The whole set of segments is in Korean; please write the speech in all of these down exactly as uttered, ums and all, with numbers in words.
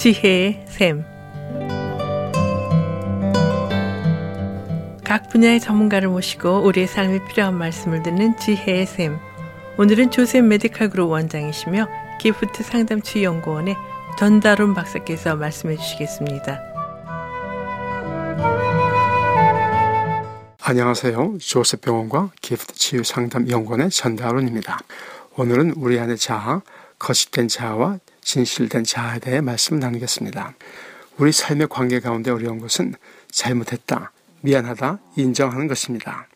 지혜의 샘. 각 분야의 전문가를 모시고 우리의 삶에 필요한 말씀을 듣는 지혜의 샘. 오늘은 조셉 메디칼 그룹 원장이시며 기프트 상담치 연구원의 전다론 박사께서 말씀해 주시겠습니다. 안녕하세요. 조셉 병원과 기프트 치유 상담 연구원의 전다론입니다. 오늘은 우리 안의 자아, 거짓된 자아와 진실된 자아에 대해 말씀 나누겠습니다. 우리 삶의 관계 가운데 어려운 것은 잘못했다, 미안하다 인정하는 것입니다.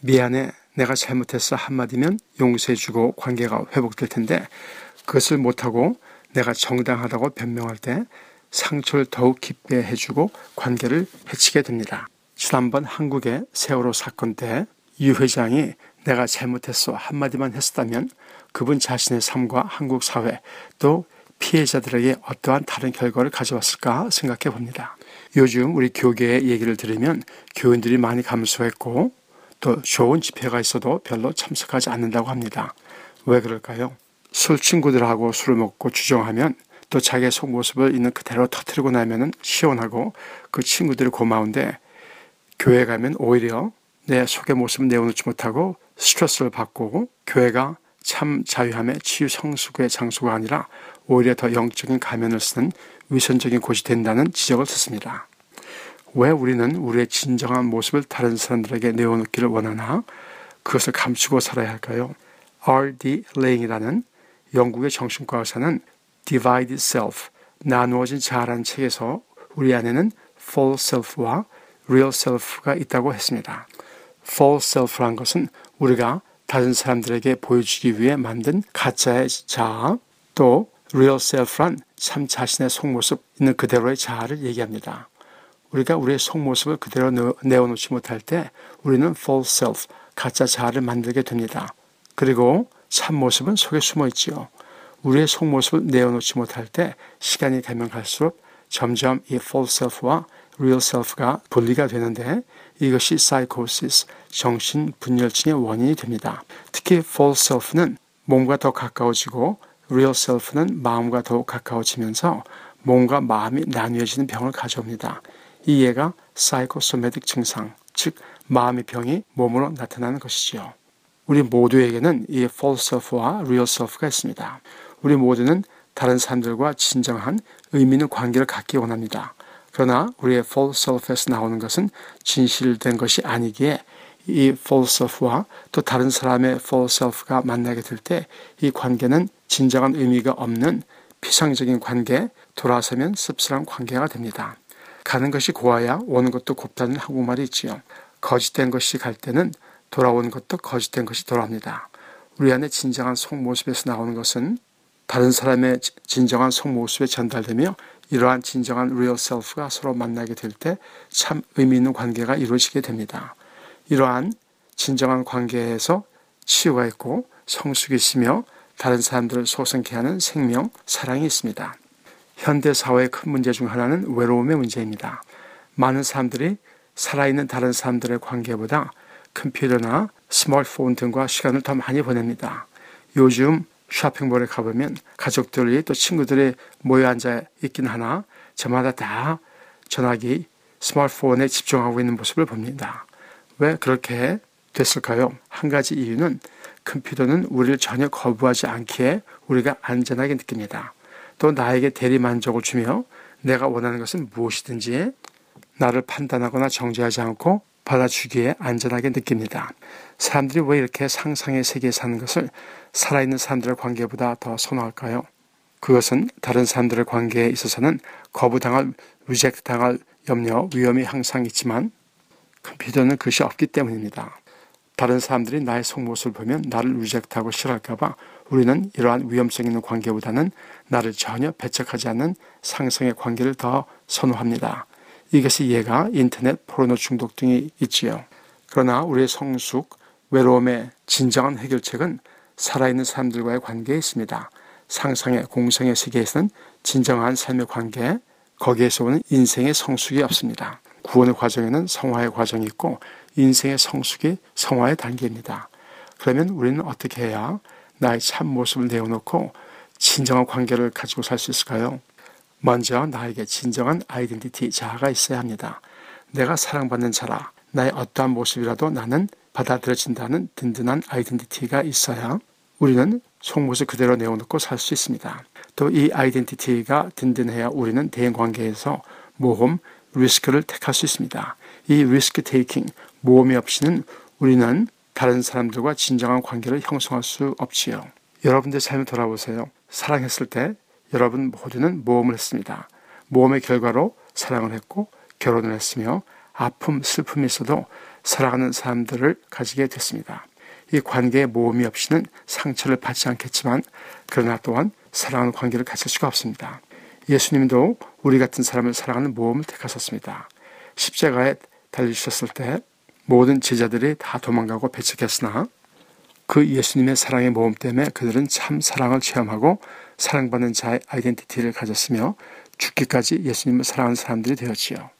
미안해, 내가 잘못했어 한마디면 용서해주고 관계가 회복될 텐데, 그것을 못하고 내가 정당하다고 변명할 때 상처를 더욱 깊게 해주고 관계를 해치게 됩니다. 지난번 한국의 세월호 사건 때 유 회장이 내가 잘못했어 한마디만 했었다면 그분 자신의 삶과 한국 사회 또 피해자들에게 어떠한 다른 결과를 가져왔을까 생각해 봅니다. 요즘 우리 교계의 얘기를 들으면 교인들이 많이 감소했고 또 좋은 집회가 있어도 별로 참석하지 않는다고 합니다. 왜 그럴까요? 술 친구들하고 술을 먹고 주정하면 또 자기의 속모습을 있는 그대로 터뜨리고 나면은 시원하고 그 친구들이 고마운데, 교회 가면 오히려 내 속의 모습을 내어놓지 못하고 스트레스를 받고, 교회가 참 자유함의 치유 성숙의 장소가 아니라 오히려 더 영적인 가면을 쓰는 위선적인 곳이 된다는 지적을 듣습니다. 왜 우리는 우리의 진정한 모습을 다른 사람들에게 내어놓기를 원하나 그것을 감추고 살아야 할까요? 알 디 레잉이라는 영국의 정신과 의사는 Divide Self, 나누어진 자아라는 책에서 우리 안에는 False Self와 Real Self가 있다고 했습니다. False Self란 것은 우리가 다른 사람들에게 보여주기 위해 만든 가짜의 자아, 또 Real Self란 참 자신의 속모습 있는 그대로의 자아를 얘기합니다. 우리가 우리의 속모습을 그대로 내어놓지 못할 때 우리는 False Self, 가짜 자아를 만들게 됩니다. 그리고 참모습은 속에 숨어있지요. 우리의 속모습을 내어놓지 못할 때 시간이 되면 갈수록 점점 이 False Self와 Real Self가 분리가 되는데, 이것이 Psychosis, 정신분열증의 원인이 됩니다. 특히 False Self는 몸과 더 가까워지고 Real Self는 마음과 더욱 가까워지면서 몸과 마음이 나뉘어지는 병을 가져옵니다. 이 예가 Psychosomatic 증상, 즉 마음의 병이 몸으로 나타나는 것이지요. 우리 모두에게는 이 False Self와 Real Self가 있습니다. 우리 모두는 다른 사람들과 진정한 의미 있는 관계를 갖기 원합니다. 그러나 우리의 False Self에서 나오는 것은 진실된 것이 아니기에 이 False Self와 또 다른 사람의 False Self가 만나게 될 때 이 관계는 진정한 의미가 없는 피상적인 관계, 돌아서면 씁쓸한 관계가 됩니다. 가는 것이 고와야 오는 것도 곱다는 한국말이 있지요. 거짓된 것이 갈 때는 돌아오는 것도 거짓된 것이 돌아옵니다. 우리 안에 진정한 속모습에서 나오는 것은 다른 사람의 진정한 속모습에 전달되며, 이러한 진정한 Real Self가 서로 만나게 될 때 참 의미 있는 관계가 이루어지게 됩니다. 이러한 진정한 관계에서 치유가 있고 성숙이 있으며 다른 사람들을 소생케 하는 생명, 사랑이 있습니다. 현대사회의 큰 문제 중 하나는 외로움의 문제입니다. 많은 사람들이 살아있는 다른 사람들의 관계보다 컴퓨터나 스마트폰 등과 시간을 더 많이 보냅니다. 요즘 쇼핑몰에 가보면 가족들이 또 친구들이 모여 앉아 있긴 하나 저마다 다 전화기, 스마트폰에 집중하고 있는 모습을 봅니다. 왜 그렇게 됐을까요? 한 가지 이유는 컴퓨터는 우리를 전혀 거부하지 않기에 우리가 안전하게 느낍니다. 또 나에게 대리만족을 주며 내가 원하는 것은 무엇이든지 나를 판단하거나 정죄하지 않고 받아주기에 안전하게 느낍니다. 사람들이 왜 이렇게 상상의 세계에 사는 것을 살아있는 사람들의 관계보다 더 선호할까요? 그것은 다른 사람들의 관계에 있어서는 거부당할, 리젝트당할 염려, 위험이 항상 있지만 컴퓨터는 그것이 없기 때문입니다. 다른 사람들이 나의 속모습을 보면 나를 리젝트하고 싫어할까봐 우리는 이러한 위험성 있는 관계보다는 나를 전혀 배척하지 않는 상생의 관계를 더 선호합니다. 이것이 예가 인터넷, 포르노 중독 등이 있지요. 그러나 우리의 성숙, 외로움의 진정한 해결책은 살아있는 사람들과의 관계에 있습니다. 상상의, 공생의 세계에서는 진정한 삶의 관계, 거기에서 오는 인생의 성숙이 없습니다. 구원의 과정에는 성화의 과정이 있고 인생의 성숙이 성화의 단계입니다. 그러면 우리는 어떻게 해야 나의 참모습을 내어놓고 진정한 관계를 가지고 살 수 있을까요? 먼저 나에게 진정한 아이덴티티 자아가 있어야 합니다. 내가 사랑받는 자라 나의 어떠한 모습이라도 나는 받아들여진다는 든든한 아이덴티티가 있어야 우리는 속모습 그대로 내어놓고 살 수 있습니다. 또 이 아이덴티티가 든든해야 우리는 대인관계에서 모험, 리스크를 택할 수 있습니다. 이 리스크 테이킹, 모험이 없이는 우리는 다른 사람들과 진정한 관계를 형성할 수 없지요. 여러분들 삶을 돌아보세요. 사랑했을 때 여러분 모두는 모험을 했습니다. 모험의 결과로 사랑을 했고 결혼을 했으며 아픔, 슬픔이 있어도 사랑하는 사람들을 가지게 됐습니다. 이 관계의 모험이 없이는 상처를 받지 않겠지만 그러나 또한 사랑하는 관계를 가질 수가 없습니다. 예수님도 우리 같은 사람을 사랑하는 모험을 택하셨습니다. 십자가에 달리셨을 때 모든 제자들이 다 도망가고 배척했으나 그 예수님의 사랑의 모험 때문에 그들은 참 사랑을 체험하고 사랑받는 자의 아이덴티티를 가졌으며 죽기까지 예수님을 사랑하는 사람들이 되었지요.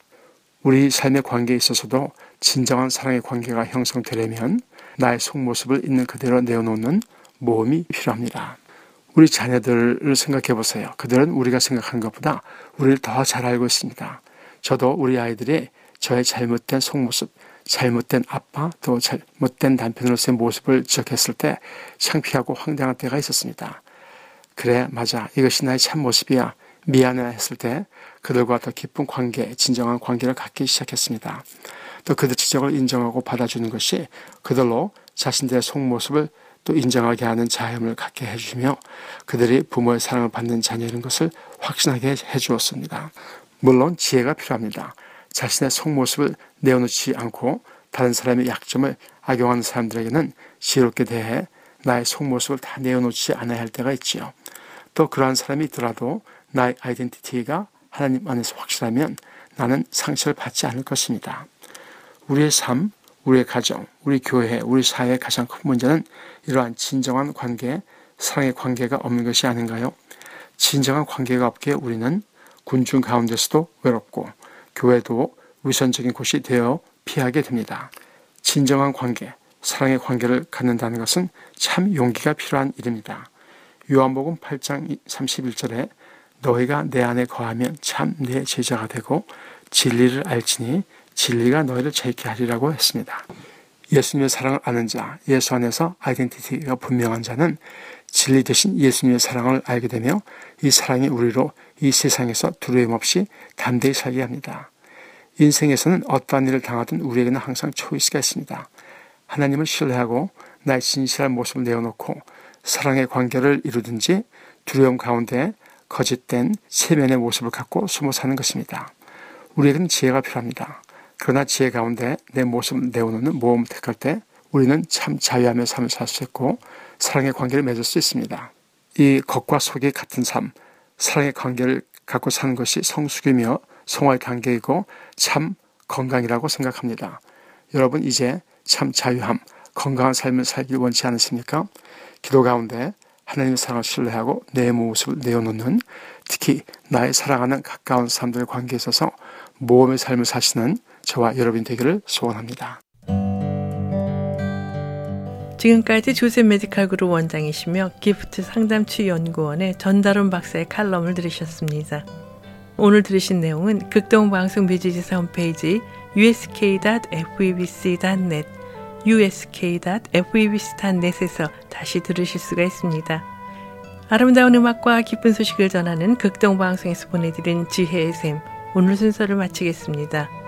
우리 삶의 관계에 있어서도 진정한 사랑의 관계가 형성되려면 나의 속모습을 있는 그대로 내어놓는 모험이 필요합니다. 우리 자녀들을 생각해 보세요. 그들은 우리가 생각하는 것보다 우리를 더 잘 알고 있습니다. 저도 우리 아이들이 저의 잘못된 속모습, 잘못된 아빠, 또 잘못된 남편으로서의 모습을 지적했을 때 창피하고 황당한 때가 있었습니다. 그래, 맞아. 이것이 나의 참모습이야. 미안해 했을 때 그들과 더 깊은 관계, 진정한 관계를 갖기 시작했습니다. 또 그들 지적을 인정하고 받아주는 것이 그들로 자신들의 속모습을 또 인정하게 하는 자임을 갖게 해주며 그들이 부모의 사랑을 받는 자녀인 것을 확신하게 해주었습니다. 물론 지혜가 필요합니다. 자신의 속모습을 내어놓지 않고 다른 사람의 약점을 악용하는 사람들에게는 지혜롭게 대해 나의 속모습을 다 내어놓지 않아야 할 때가 있지요. 또 그러한 사람이 있더라도 나의 아이덴티티가 하나님 안에서 확실하면 나는 상처를 받지 않을 것입니다. 우리의 삶, 우리의 가정, 우리 교회, 우리 사회의 가장 큰 문제는 이러한 진정한 관계, 사랑의 관계가 없는 것이 아닌가요? 진정한 관계가 없기에 우리는 군중 가운데서도 외롭고 교회도 위선적인 곳이 되어 피하게 됩니다. 진정한 관계, 사랑의 관계를 갖는다는 것은 참 용기가 필요한 일입니다. 요한복음 팔 장 삼십일 절에 너희가 내 안에 거하면 참 내 제자가 되고 진리를 알지니 진리가 너희를 자유케 하리라고 했습니다. 예수님의 사랑을 아는 자, 예수 안에서 아이덴티티가 분명한 자는 진리 대신 예수님의 사랑을 알게 되며 이 사랑이 우리로 이 세상에서 두려움 없이 담대히 살게 합니다. 인생에서는 어떠한 일을 당하든 우리에게는 항상 초이스가 있습니다. 하나님을 신뢰하고 나의 진실한 모습을 내어놓고 사랑의 관계를 이루든지 두려움 가운데 거짓된 체면의 모습을 갖고 숨어 사는 것입니다. 우리에게는 지혜가 필요합니다. 그러나 지혜 가운데 내 모습을 내어놓는 모험을 택할 때 우리는 참 자유하며 삶을 살 수 있고 사랑의 관계를 맺을 수 있습니다. 이 겉과 속이 같은 삶, 사랑의 관계를 갖고 사는 것이 성숙이며 성화의 단계이고 참 건강이라고 생각합니다. 여러분 이제 참 자유함, 건강한 삶을 살길 원치 않으십니까? 기도 가운데 하나님의 사랑을 신뢰하고 내 모습을 내어놓는 특히 나의 사랑하는 가까운 사람들의 관계에 있어서 모험의 삶을 사시는 저와 여러분 되기를 소원합니다. 지금까지 조셉 메디칼 그룹 원장이시며 기프트 상담치 연구원의 전다론 박사의 칼럼을 들으셨습니다. 오늘 들으신 내용은 극동방송 비지지사 홈페이지 유에스케이 닷 에프이비씨 닷 넷 유에스케이 닷 에프이비씨 닷 넷에서 다시 들으실 수가 있습니다. 아름다운 음악과 기쁜 소식을 전하는 극동방송에서 보내드린 지혜의 샘 오늘 순서를 마치겠습니다.